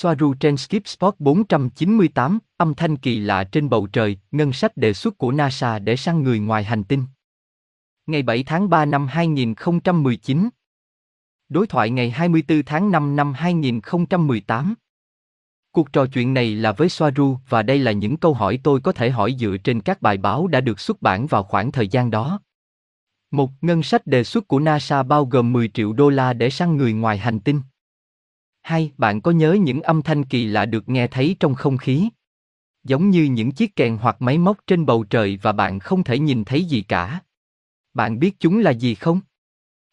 Swaruu trên Skip Spot 498, âm thanh kỳ lạ trên bầu trời, ngân sách đề xuất của NASA để săn người ngoài hành tinh. Ngày 7 tháng 3 năm 2019. Đối thoại ngày 24 tháng 5 năm 2018. Cuộc trò chuyện này là với Swaruu và đây là những câu hỏi tôi có thể hỏi dựa trên các bài báo đã được xuất bản vào khoảng thời gian đó. 1. Ngân sách đề xuất của NASA bao gồm 10 triệu đô la để săn người ngoài hành tinh. 2. Bạn có nhớ những âm thanh kỳ lạ được nghe thấy trong không khí? Giống như những chiếc kèn hoặc máy móc trên bầu trời và bạn không thể nhìn thấy gì cả. Bạn biết chúng là gì không?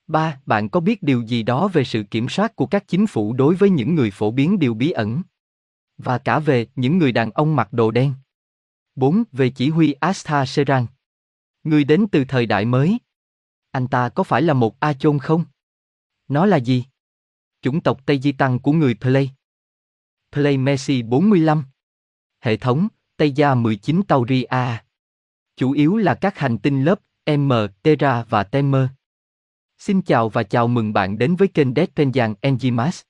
3. Bạn có biết điều gì đó về sự kiểm soát của các chính phủ đối với những người phổ biến điều bí ẩn? Và cả về những người đàn ông mặc đồ đen. 4. Về chỉ huy Ashtar Sheran. Người đến từ thời đại mới. Anh ta có phải là một Archon không? Nó là gì? Chủng tộc Taygetan của người Messi 45. Hệ thống, Taygetan 19 Tauria. Chủ yếu là các hành tinh lớp M, Terra và Temer. Xin chào và chào mừng bạn đến với kênh Deadpenjan Enjimas.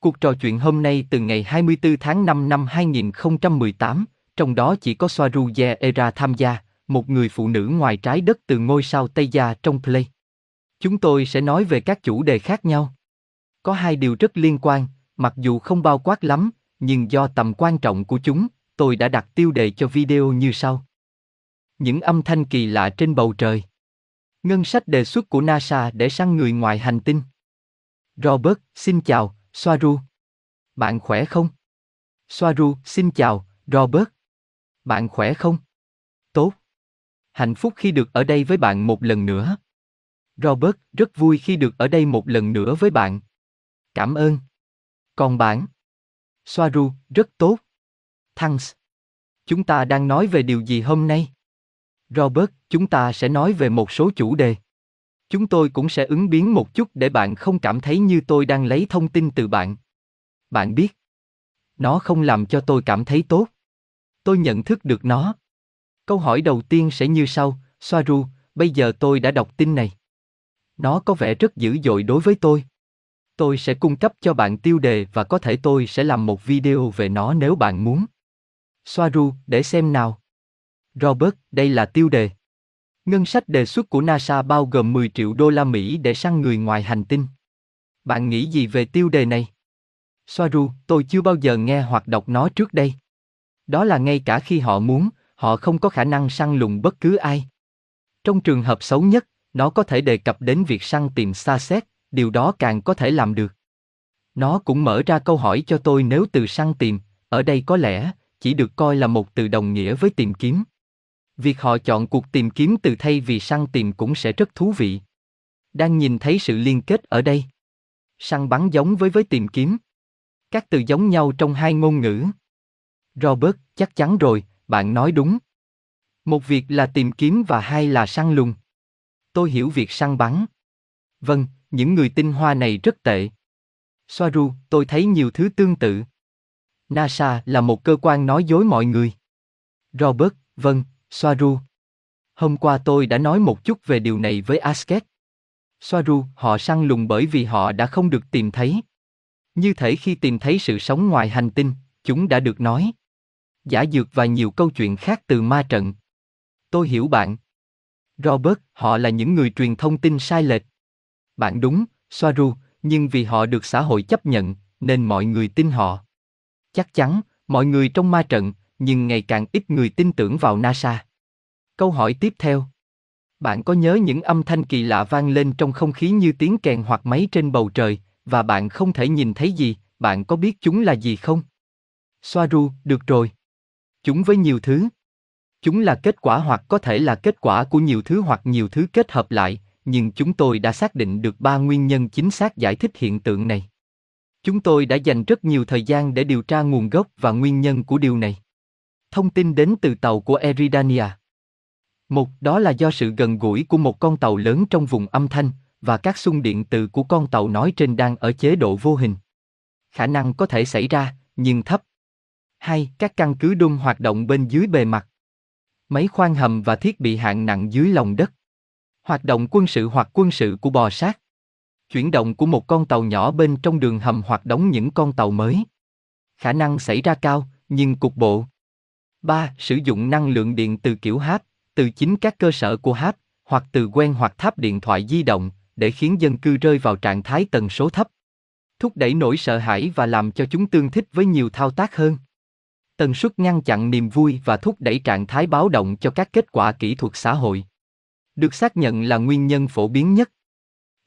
Cuộc trò chuyện hôm nay từ ngày 24 tháng 5 năm 2018, trong đó chỉ có Swaruu Era tham gia, một người phụ nữ ngoài trái đất từ ngôi sao Taygetan trong Play. Chúng tôi sẽ nói về các chủ đề khác nhau. Có hai điều rất liên quan, mặc dù không bao quát lắm, nhưng do tầm quan trọng của chúng, tôi đã đặt tiêu đề cho video như sau. Những âm thanh kỳ lạ trên bầu trời. Ngân sách đề xuất của NASA để săn người ngoài hành tinh. Robert, xin chào, Swaruu. Bạn khỏe không? Swaruu, xin chào, Robert. Bạn khỏe không? Tốt. Hạnh phúc khi được ở đây với bạn một lần nữa. Robert, rất vui khi được ở đây một lần nữa với bạn. Cảm ơn. Còn bạn? Swaruu, rất tốt. Thanks. Chúng ta đang nói về điều gì hôm nay? Robert, chúng ta sẽ nói về một số chủ đề. Chúng tôi cũng sẽ ứng biến một chút để bạn không cảm thấy như tôi đang lấy thông tin từ bạn. Bạn biết, nó không làm cho tôi cảm thấy tốt. Tôi nhận thức được nó. Câu hỏi đầu tiên sẽ như sau, Swaruu, bây giờ tôi đã đọc tin này. Nó có vẻ rất dữ dội đối với tôi. Tôi sẽ cung cấp cho bạn tiêu đề và có thể tôi sẽ làm một video về nó nếu bạn muốn. Swaruu, để xem nào. Robert, đây là tiêu đề. Ngân sách đề xuất của NASA bao gồm 10 triệu đô la Mỹ để săn người ngoài hành tinh. Bạn nghĩ gì về tiêu đề này? Swaruu, tôi chưa bao giờ nghe hoặc đọc nó trước đây. Đó là ngay cả khi họ muốn, họ không có khả năng săn lùng bất cứ ai. Trong trường hợp xấu nhất, nó có thể đề cập đến việc săn tìm xa xét, điều đó càng có thể làm được. Nó cũng mở ra câu hỏi cho tôi nếu từ săn tìm, ở đây có lẽ, chỉ được coi là một từ đồng nghĩa với tìm kiếm. Việc họ chọn cuộc tìm kiếm từ thay vì săn tìm cũng sẽ rất thú vị. Đang nhìn thấy sự liên kết ở đây. Săn bắn giống với tìm kiếm. Các từ giống nhau trong hai ngôn ngữ. Robert, chắc chắn rồi, bạn nói đúng. Một việc là tìm kiếm và hai là săn lùng. Tôi hiểu việc săn bắn. Vâng, những người tinh hoa này rất tệ. Swaruu, tôi thấy nhiều thứ tương tự. NASA là một cơ quan nói dối mọi người. Robert, vâng. Swaruu, hôm qua tôi đã nói một chút về điều này với Asket. Swaruu, họ săn lùng bởi vì họ đã không được tìm thấy. Như thể khi tìm thấy sự sống ngoài hành tinh, chúng đã được nói. Giả dược và nhiều câu chuyện khác từ ma trận. Tôi hiểu bạn. Robert, họ là những người truyền thông tin sai lệch. Bạn đúng, Swaruu, nhưng vì họ được xã hội chấp nhận, nên mọi người tin họ. Chắc chắn, mọi người trong ma trận, nhưng ngày càng ít người tin tưởng vào NASA. Câu hỏi tiếp theo. Bạn có nhớ những âm thanh kỳ lạ vang lên trong không khí như tiếng kèn hoặc máy trên bầu trời, và bạn không thể nhìn thấy gì, bạn có biết chúng là gì không? Swaruu, được rồi. Chúng với nhiều thứ. Chúng là kết quả hoặc có thể là kết quả của nhiều thứ hoặc nhiều thứ kết hợp lại, nhưng chúng tôi đã xác định được 3 nguyên nhân chính xác giải thích hiện tượng này. Chúng tôi đã dành rất nhiều thời gian để điều tra nguồn gốc và nguyên nhân của điều này. Thông tin đến từ tàu của Eridania. Một, đó là do sự gần gũi của một con tàu lớn trong vùng âm thanh, và các xung điện từ của con tàu nói trên đang ở chế độ vô hình. Khả năng có thể xảy ra, nhưng thấp. 2. Các căn cứ đun hoạt động bên dưới bề mặt. Máy khoan hầm và thiết bị hạng nặng dưới lòng đất. Hoạt động quân sự hoặc quân sự của bò sát. Chuyển động của một con tàu nhỏ bên trong đường hầm hoặc đóng những con tàu mới. khả năng xảy ra cao, nhưng cục bộ. 3. Sử dụng năng lượng điện từ kiểu HAP, từ chính các cơ sở của HAP, hoặc từ quen hoặc tháp điện thoại di động, để khiến dân cư rơi vào trạng thái tần số thấp. Thúc đẩy nỗi sợ hãi và làm cho chúng tương thích với nhiều thao tác hơn. Tần suất ngăn chặn niềm vui và thúc đẩy trạng thái báo động cho các kết quả kỹ thuật xã hội. Được xác nhận là nguyên nhân phổ biến nhất.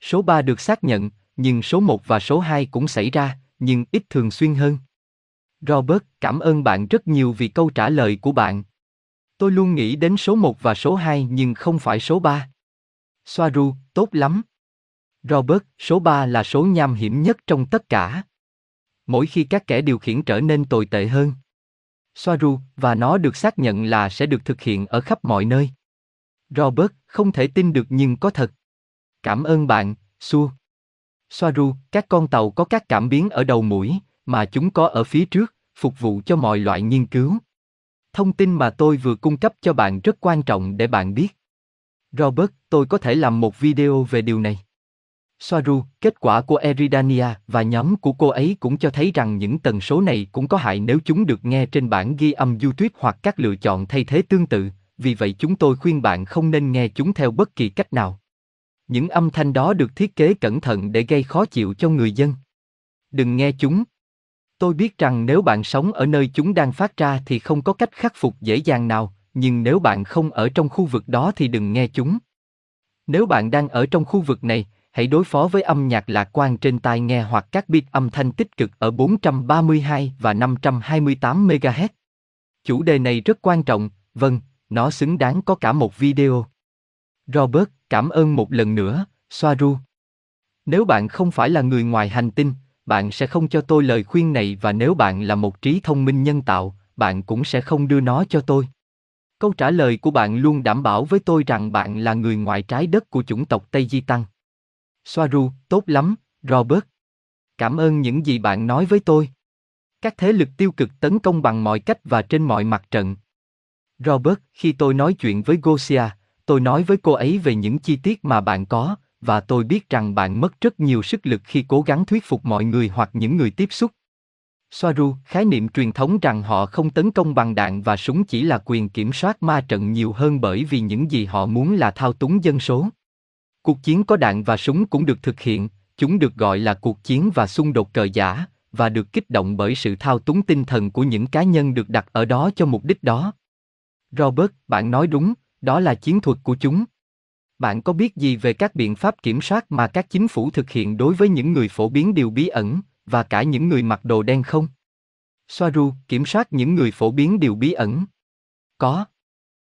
Số 3 được xác nhận, nhưng số 1 và số 2 cũng xảy ra, nhưng ít thường xuyên hơn. Robert, cảm ơn bạn rất nhiều vì câu trả lời của bạn. Tôi luôn nghĩ đến số 1 và số 2 nhưng không phải số 3. Swaruu, tốt lắm. Robert, số 3 là số nham hiểm nhất trong tất cả. Mỗi khi các kẻ điều khiển trở nên tồi tệ hơn. Swaruu, và nó được xác nhận là sẽ được thực hiện ở khắp mọi nơi. Robert, không thể tin được nhưng có thật. Cảm ơn bạn, Su. Swaruu, các con tàu có các cảm biến ở đầu mũi, mà chúng có ở phía trước, phục vụ cho mọi loại nghiên cứu. Thông tin mà tôi vừa cung cấp cho bạn rất quan trọng để bạn biết. Robert, tôi có thể làm một video về điều này. Swaruu, kết quả của Eridania và nhóm của cô ấy cũng cho thấy rằng những tần số này cũng có hại nếu chúng được nghe trên bản ghi âm YouTube hoặc các lựa chọn thay thế tương tự, vì vậy chúng tôi khuyên bạn không nên nghe chúng theo bất kỳ cách nào. Những âm thanh đó được thiết kế cẩn thận để gây khó chịu cho người dân. Đừng nghe chúng. Tôi biết rằng nếu bạn sống ở nơi chúng đang phát ra thì không có cách khắc phục dễ dàng nào, nhưng nếu bạn không ở trong khu vực đó thì đừng nghe chúng. Nếu bạn đang ở trong khu vực này, hãy đối phó với âm nhạc lạc quan trên tai nghe hoặc các beat âm thanh tích cực ở 432 và 528 MHz. Chủ đề này rất quan trọng, vâng, nó xứng đáng có cả một video. Robert, cảm ơn một lần nữa, Swaruu. Nếu bạn không phải là người ngoài hành tinh, bạn sẽ không cho tôi lời khuyên này và nếu bạn là một trí thông minh nhân tạo, bạn cũng sẽ không đưa nó cho tôi. Câu trả lời của bạn luôn đảm bảo với tôi rằng bạn là người ngoài trái đất của chủng tộc Taygetan. Swaruu, tốt lắm, Robert. Cảm ơn những gì bạn nói với tôi. Các thế lực tiêu cực tấn công bằng mọi cách và trên mọi mặt trận. Robert, khi tôi nói chuyện với Gosia, tôi nói với cô ấy về những chi tiết mà bạn có, và tôi biết rằng bạn mất rất nhiều sức lực khi cố gắng thuyết phục mọi người hoặc những người tiếp xúc. Swaruu, khái niệm truyền thống rằng họ không tấn công bằng đạn và súng chỉ là quyền kiểm soát ma trận nhiều hơn bởi vì những gì họ muốn là thao túng dân số. Cuộc chiến có đạn và súng cũng được thực hiện, chúng được gọi là cuộc chiến và xung đột cờ giả, và được kích động bởi sự thao túng tinh thần của những cá nhân được đặt ở đó cho mục đích đó. Robert, bạn nói đúng, đó là chiến thuật của chúng. Bạn có biết gì về các biện pháp kiểm soát mà các chính phủ thực hiện đối với những người phổ biến điều bí ẩn, và cả những người mặc đồ đen không? Swaruu, kiểm soát những người phổ biến điều bí ẩn. Có.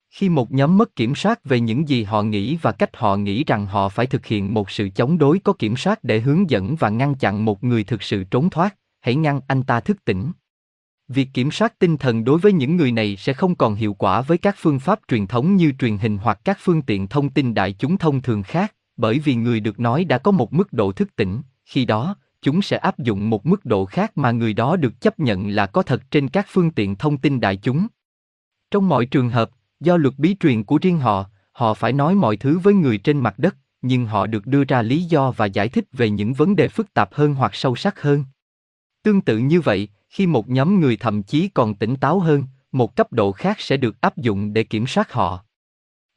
Khi một nhóm mất kiểm soát về những gì họ nghĩ và cách họ nghĩ rằng họ phải thực hiện một sự chống đối có kiểm soát để hướng dẫn và ngăn chặn một người thực sự trốn thoát, hãy ngăn anh ta thức tỉnh. Việc kiểm soát tinh thần đối với những người này sẽ không còn hiệu quả với các phương pháp truyền thống như truyền hình hoặc các phương tiện thông tin đại chúng thông thường khác, bởi vì người được nói đã có một mức độ thức tỉnh, khi đó, chúng sẽ áp dụng một mức độ khác mà người đó được chấp nhận là có thật trên các phương tiện thông tin đại chúng. Trong mọi trường hợp, do luật bí truyền của riêng họ, họ phải nói mọi thứ với người trên mặt đất, nhưng họ được đưa ra lý do và giải thích về những vấn đề phức tạp hơn hoặc sâu sắc hơn. Tương tự như vậy, khi một nhóm người thậm chí còn tỉnh táo hơn, một cấp độ khác sẽ được áp dụng để kiểm soát họ.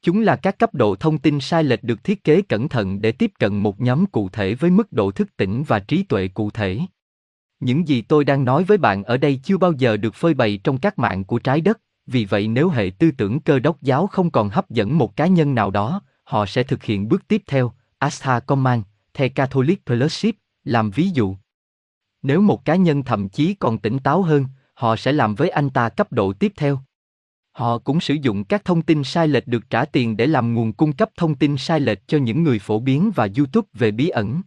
Chúng là các cấp độ thông tin sai lệch được thiết kế cẩn thận để tiếp cận một nhóm cụ thể với mức độ thức tỉnh và trí tuệ cụ thể. Những gì tôi đang nói với bạn ở đây chưa bao giờ được phơi bày trong các mạng của trái đất. Vì vậy nếu hệ tư tưởng cơ đốc giáo không còn hấp dẫn một cá nhân nào đó, họ sẽ thực hiện bước tiếp theo, Ashtar Sheran, The Catholic Fellowship, làm ví dụ. Nếu một cá nhân thậm chí còn tỉnh táo hơn, họ sẽ làm với anh ta cấp độ tiếp theo. Họ cũng sử dụng các thông tin sai lệch được trả tiền để làm nguồn cung cấp thông tin sai lệch cho những người phổ biến và YouTube về bí ẩn.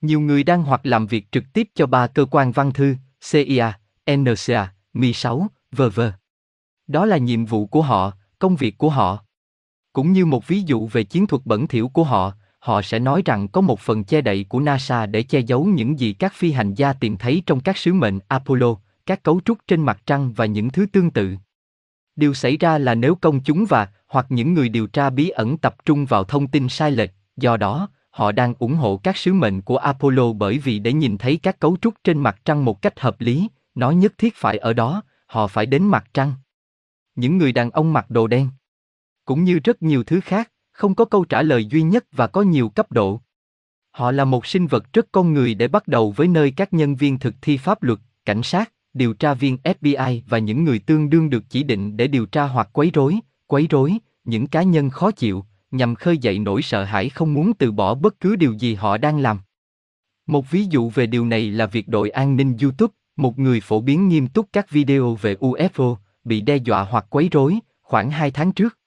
Nhiều người đang hoặc làm việc trực tiếp cho ba cơ quan văn thư, CIA, NSA, MI6, v.v. Đó là nhiệm vụ của họ, công việc của họ. Cũng như một ví dụ về chiến thuật bẩn thỉu của họ, họ sẽ nói rằng có một phần che đậy của NASA để che giấu những gì các phi hành gia tìm thấy trong các sứ mệnh Apollo, các cấu trúc trên mặt trăng và những thứ tương tự. Điều xảy ra là nếu công chúng và hoặc những người điều tra bí ẩn tập trung vào thông tin sai lệch, do đó, họ đang ủng hộ các sứ mệnh của Apollo bởi vì để nhìn thấy các cấu trúc trên mặt trăng một cách hợp lý, Nó nhất thiết phải ở đó, họ phải đến mặt trăng. Những người đàn ông mặc đồ đen, cũng như rất nhiều thứ khác, không có câu trả lời duy nhất và có nhiều cấp độ. Họ là một sinh vật rất con người để bắt đầu với nơi các nhân viên thực thi pháp luật, cảnh sát, điều tra viên FBI và những người tương đương được chỉ định để điều tra hoặc quấy rối những cá nhân khó chịu, nhằm khơi dậy nỗi sợ hãi không muốn từ bỏ bất cứ điều gì họ đang làm. Một ví dụ về điều này là việc đội an ninh YouTube, một người phổ biến nghiêm túc các video về UFO, bị đe dọa hoặc quấy rối, khoảng 2 tháng trước.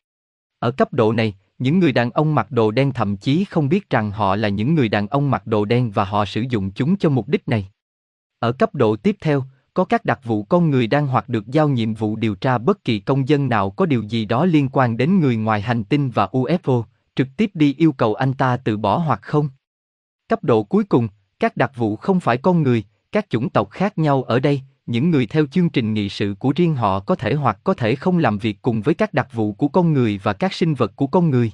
Ở cấp độ này, những người đàn ông mặc đồ đen thậm chí không biết rằng họ là những người đàn ông mặc đồ đen và họ sử dụng chúng cho mục đích này. Ở cấp độ tiếp theo, có các đặc vụ con người đang hoặc được giao nhiệm vụ điều tra bất kỳ công dân nào có điều gì đó liên quan đến người ngoài hành tinh và UFO, trực tiếp đi yêu cầu anh ta từ bỏ hoặc không. Cấp độ cuối cùng, các đặc vụ không phải con người, các chủng tộc khác nhau ở đây, những người theo chương trình nghị sự của riêng họ có thể hoặc có thể không làm việc cùng với các đặc vụ của con người và các sinh vật của con người.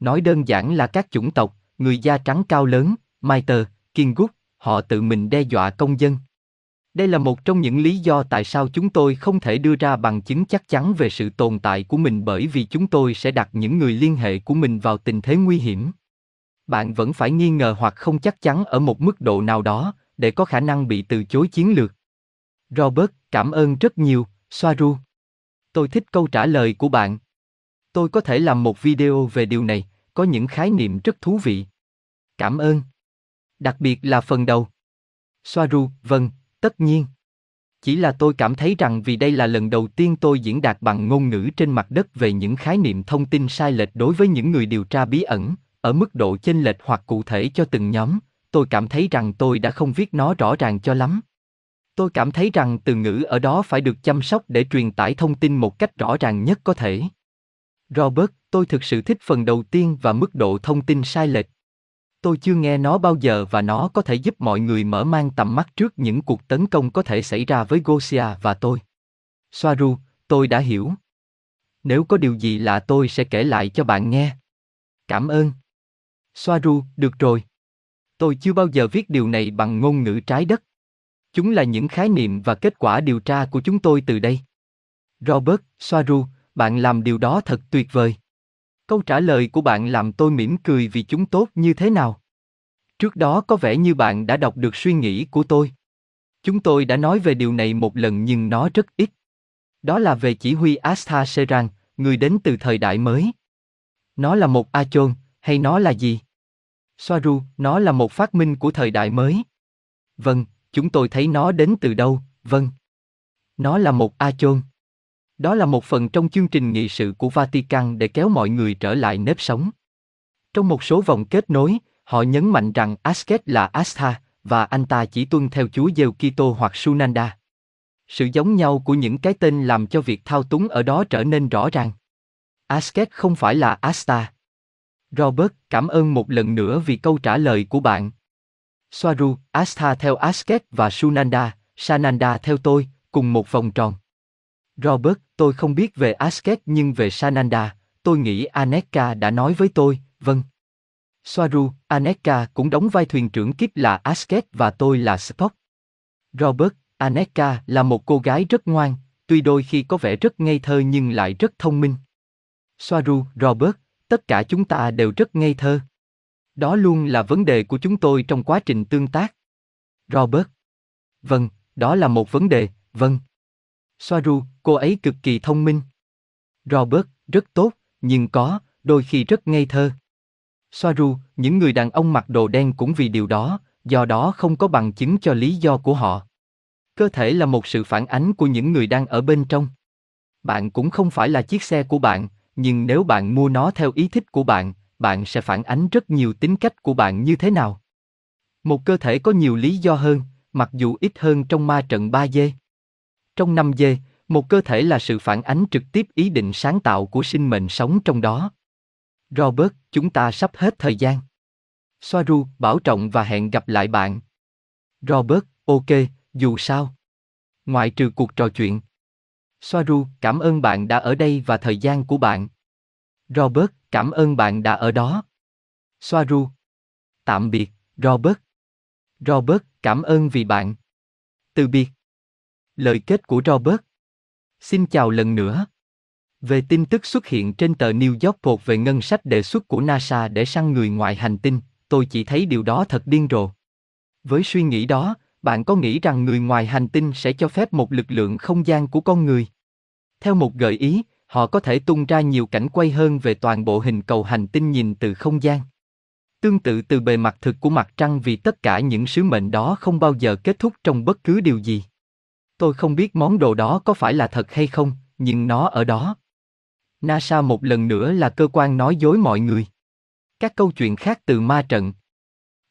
Nói đơn giản là các chủng tộc, người da trắng cao lớn, Maiter, Kiên Gúc, họ tự mình đe dọa công dân. Đây là một trong những lý do tại sao chúng tôi không thể đưa ra bằng chứng chắc chắn về sự tồn tại của mình, bởi vì chúng tôi sẽ đặt những người liên hệ của mình vào tình thế nguy hiểm. Bạn vẫn phải nghi ngờ hoặc không chắc chắn ở một mức độ nào đó để có khả năng bị từ chối chiến lược. Robert, cảm ơn rất nhiều, Swaruu. Tôi thích câu trả lời của bạn. Tôi có thể làm một video về điều này, có những khái niệm rất thú vị. Cảm ơn. Đặc biệt là phần đầu. Swaruu, vâng. Tất nhiên. Chỉ là tôi cảm thấy rằng vì đây là lần đầu tiên tôi diễn đạt bằng ngôn ngữ trên mặt đất về những khái niệm thông tin sai lệch đối với những người điều tra bí ẩn, ở mức độ chênh lệch hoặc cụ thể cho từng nhóm, tôi cảm thấy rằng tôi đã không viết nó rõ ràng cho lắm. Tôi cảm thấy rằng từ ngữ ở đó phải được chăm sóc để truyền tải thông tin một cách rõ ràng nhất có thể. Robert, tôi thực sự thích phần đầu tiên và mức độ thông tin sai lệch. Tôi chưa nghe nó bao giờ và nó có thể giúp mọi người mở mang tầm mắt trước những cuộc tấn công có thể xảy ra với Gosia và tôi. Swaruu, tôi đã hiểu. Nếu có điều gì lạ tôi sẽ kể lại cho bạn nghe. Cảm ơn. Swaruu, được rồi. Tôi chưa bao giờ viết điều này bằng ngôn ngữ trái đất. Chúng là những khái niệm và kết quả điều tra của chúng tôi từ đây. Robert, Swaruu, bạn làm điều đó thật tuyệt vời. Câu trả lời của bạn làm tôi mỉm cười vì chúng tốt như thế nào. Trước đó có vẻ như bạn đã đọc được suy nghĩ của tôi. Chúng tôi đã nói về điều này một lần nhưng nó rất ít. Đó là về chỉ huy Ashtar Sheran, người đến từ thời đại mới. Nó là một Archon, hay nó là gì? Swaruu, nó là một phát minh của thời đại mới. Vâng, chúng tôi thấy nó đến từ đâu, vâng. Nó là một Archon. Đó là một phần trong chương trình nghị sự của Vatican để kéo mọi người trở lại nếp sống. Trong một số vòng kết nối, họ nhấn mạnh rằng Asket là Ashtar, và anh ta chỉ tuân theo Chúa Giêsu Kitô hoặc Sananda. Sự giống nhau của những cái tên làm cho việc thao túng ở đó trở nên rõ ràng. Asket không phải là Ashtar. Robert, cảm ơn một lần nữa vì câu trả lời của bạn. Swaruu, Ashtar theo Asket và Sananda theo tôi, cùng một vòng tròn. Robert, tôi không biết về Asket nhưng về Sananda, tôi nghĩ Aneka đã nói với tôi, vâng. Swaruu, Aneka cũng đóng vai thuyền trưởng kiếp là Asket và tôi là Spock. Robert, Aneka là một cô gái rất ngoan, tuy đôi khi có vẻ rất ngây thơ nhưng lại rất thông minh. Swaruu, Robert, tất cả chúng ta đều rất ngây thơ. Đó luôn là vấn đề của chúng tôi trong quá trình tương tác. Robert, vâng, đó là một vấn đề, vâng. Swaruu, cô ấy cực kỳ thông minh. Robert, rất tốt, nhưng có, đôi khi rất ngây thơ. Swaruu, những người đàn ông mặc đồ đen cũng vì điều đó, do đó không có bằng chứng cho lý do của họ. Cơ thể là một sự phản ánh của những người đang ở bên trong. Bạn cũng không phải là chiếc xe của bạn, nhưng nếu bạn mua nó theo ý thích của bạn, bạn sẽ phản ánh rất nhiều tính cách của bạn như thế nào. Một cơ thể có nhiều lý do hơn, mặc dù ít hơn trong ma trận 3D. Trong 5D, một cơ thể là sự phản ánh trực tiếp ý định sáng tạo của sinh mệnh sống trong đó. Robert, chúng ta sắp hết thời gian. Swaruu, bảo trọng và hẹn gặp lại bạn. Robert, ok, dù sao. Ngoại trừ cuộc trò chuyện. Swaruu, cảm ơn bạn đã ở đây và thời gian của bạn. Robert, cảm ơn bạn đã ở đó. Swaruu, tạm biệt, Robert. Robert, cảm ơn vì bạn. Từ biệt. Lời kết của Robert. Xin chào lần nữa. Về tin tức xuất hiện trên tờ New York Post về ngân sách đề xuất của NASA để săn người ngoài hành tinh, tôi chỉ thấy điều đó thật điên rồ. Với suy nghĩ đó, bạn có nghĩ rằng người ngoài hành tinh sẽ cho phép một lực lượng không gian của con người? Theo một gợi ý, họ có thể tung ra nhiều cảnh quay hơn về toàn bộ hình cầu hành tinh nhìn từ không gian. Tương tự từ bề mặt thực của mặt trăng vì tất cả những sứ mệnh đó không bao giờ kết thúc trong bất cứ điều gì. Tôi không biết món đồ đó có phải là thật hay không, nhưng nó ở đó. NASA một lần nữa là cơ quan nói dối mọi người. Các câu chuyện khác từ ma trận.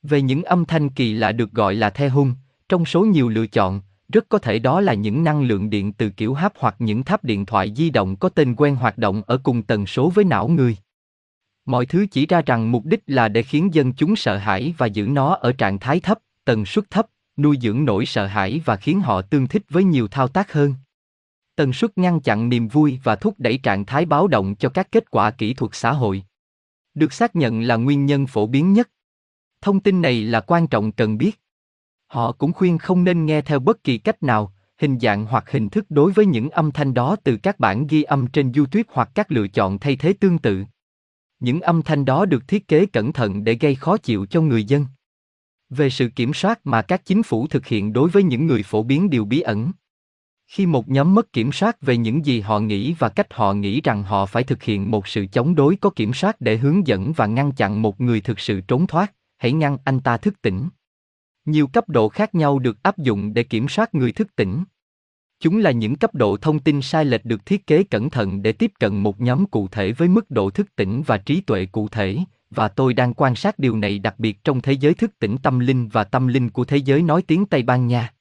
Về những âm thanh kỳ lạ được gọi là the hum, trong số nhiều lựa chọn, rất có thể đó là những năng lượng điện từ kiểu hấp hoặc những tháp điện thoại di động có tên quen hoạt động ở cùng tần số với não người. Mọi thứ chỉ ra rằng mục đích là để khiến dân chúng sợ hãi và giữ nó ở trạng thái thấp, tần suất thấp, nuôi dưỡng nỗi sợ hãi và khiến họ tương thích với nhiều thao tác hơn. Tần suất ngăn chặn niềm vui và thúc đẩy trạng thái báo động cho các kết quả kỹ thuật xã hội. Được xác nhận là nguyên nhân phổ biến nhất. Thông tin này là quan trọng cần biết. Họ cũng khuyên không nên nghe theo bất kỳ cách nào, hình dạng hoặc hình thức đối với những âm thanh đó từ các bản ghi âm trên YouTube hoặc các lựa chọn thay thế tương tự. Những âm thanh đó được thiết kế cẩn thận để gây khó chịu cho người dân. Về sự kiểm soát mà các chính phủ thực hiện đối với những người phổ biến điều bí ẩn. Khi một nhóm mất kiểm soát về những gì họ nghĩ và cách họ nghĩ rằng họ phải thực hiện một sự chống đối có kiểm soát để hướng dẫn và ngăn chặn một người thực sự trốn thoát, hãy ngăn anh ta thức tỉnh. Nhiều cấp độ khác nhau được áp dụng để kiểm soát người thức tỉnh. Chúng là những cấp độ thông tin sai lệch được thiết kế cẩn thận để tiếp cận một nhóm cụ thể với mức độ thức tỉnh và trí tuệ cụ thể, và tôi đang quan sát điều này đặc biệt trong thế giới thức tỉnh tâm linh và tâm linh của thế giới nói tiếng Tây Ban Nha.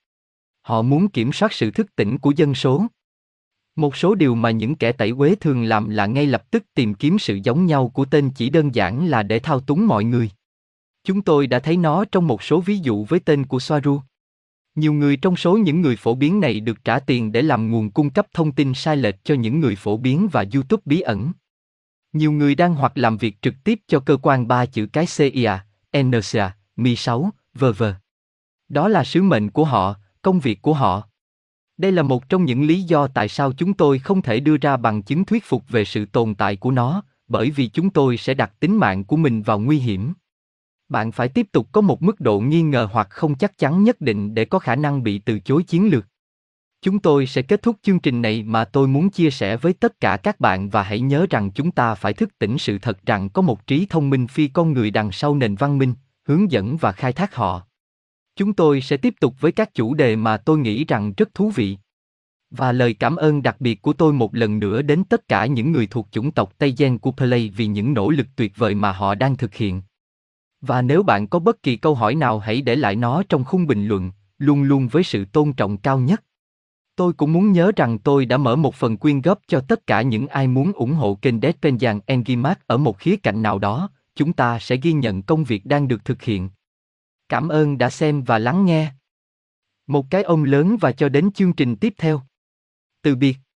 Họ muốn kiểm soát sự thức tỉnh của dân số. Một số điều mà những kẻ tẩy uế thường làm là ngay lập tức tìm kiếm sự giống nhau của tên chỉ đơn giản là để thao túng mọi người. Chúng tôi đã thấy nó trong một số ví dụ với tên của Swaruu. Nhiều người trong số những người phổ biến này được trả tiền để làm nguồn cung cấp thông tin sai lệch cho những người phổ biến và YouTube bí ẩn. Nhiều người đang hoặc làm việc trực tiếp cho cơ quan ba chữ cái CIA, NASA, Mi-6, v.v. Đó là sứ mệnh của họ, công việc của họ. Đây là một trong những lý do tại sao chúng tôi không thể đưa ra bằng chứng thuyết phục về sự tồn tại của nó, bởi vì chúng tôi sẽ đặt tính mạng của mình vào nguy hiểm. Bạn phải tiếp tục có một mức độ nghi ngờ hoặc không chắc chắn nhất định để có khả năng bị từ chối chiến lược. Chúng tôi sẽ kết thúc chương trình này mà tôi muốn chia sẻ với tất cả các bạn, và hãy nhớ rằng chúng ta phải thức tỉnh sự thật rằng có một trí thông minh phi con người đằng sau nền văn minh, hướng dẫn và khai thác họ. Chúng tôi sẽ tiếp tục với các chủ đề mà tôi nghĩ rằng rất thú vị. Và lời cảm ơn đặc biệt của tôi một lần nữa đến tất cả những người thuộc chủng tộc Taygetan của Pleiades vì những nỗ lực tuyệt vời mà họ đang thực hiện. Và nếu bạn có bất kỳ câu hỏi nào, hãy để lại nó trong khung bình luận, luôn luôn với sự tôn trọng cao nhất. Tôi cũng muốn nhớ rằng tôi đã mở một phần quyên góp cho tất cả những ai muốn ủng hộ kênh Deadpan Engimac ở một khía cạnh nào đó, chúng ta sẽ ghi nhận công việc đang được thực hiện. Cảm ơn đã xem và lắng nghe. Một cái ôm lớn và cho đến chương trình tiếp theo. Từ biệt.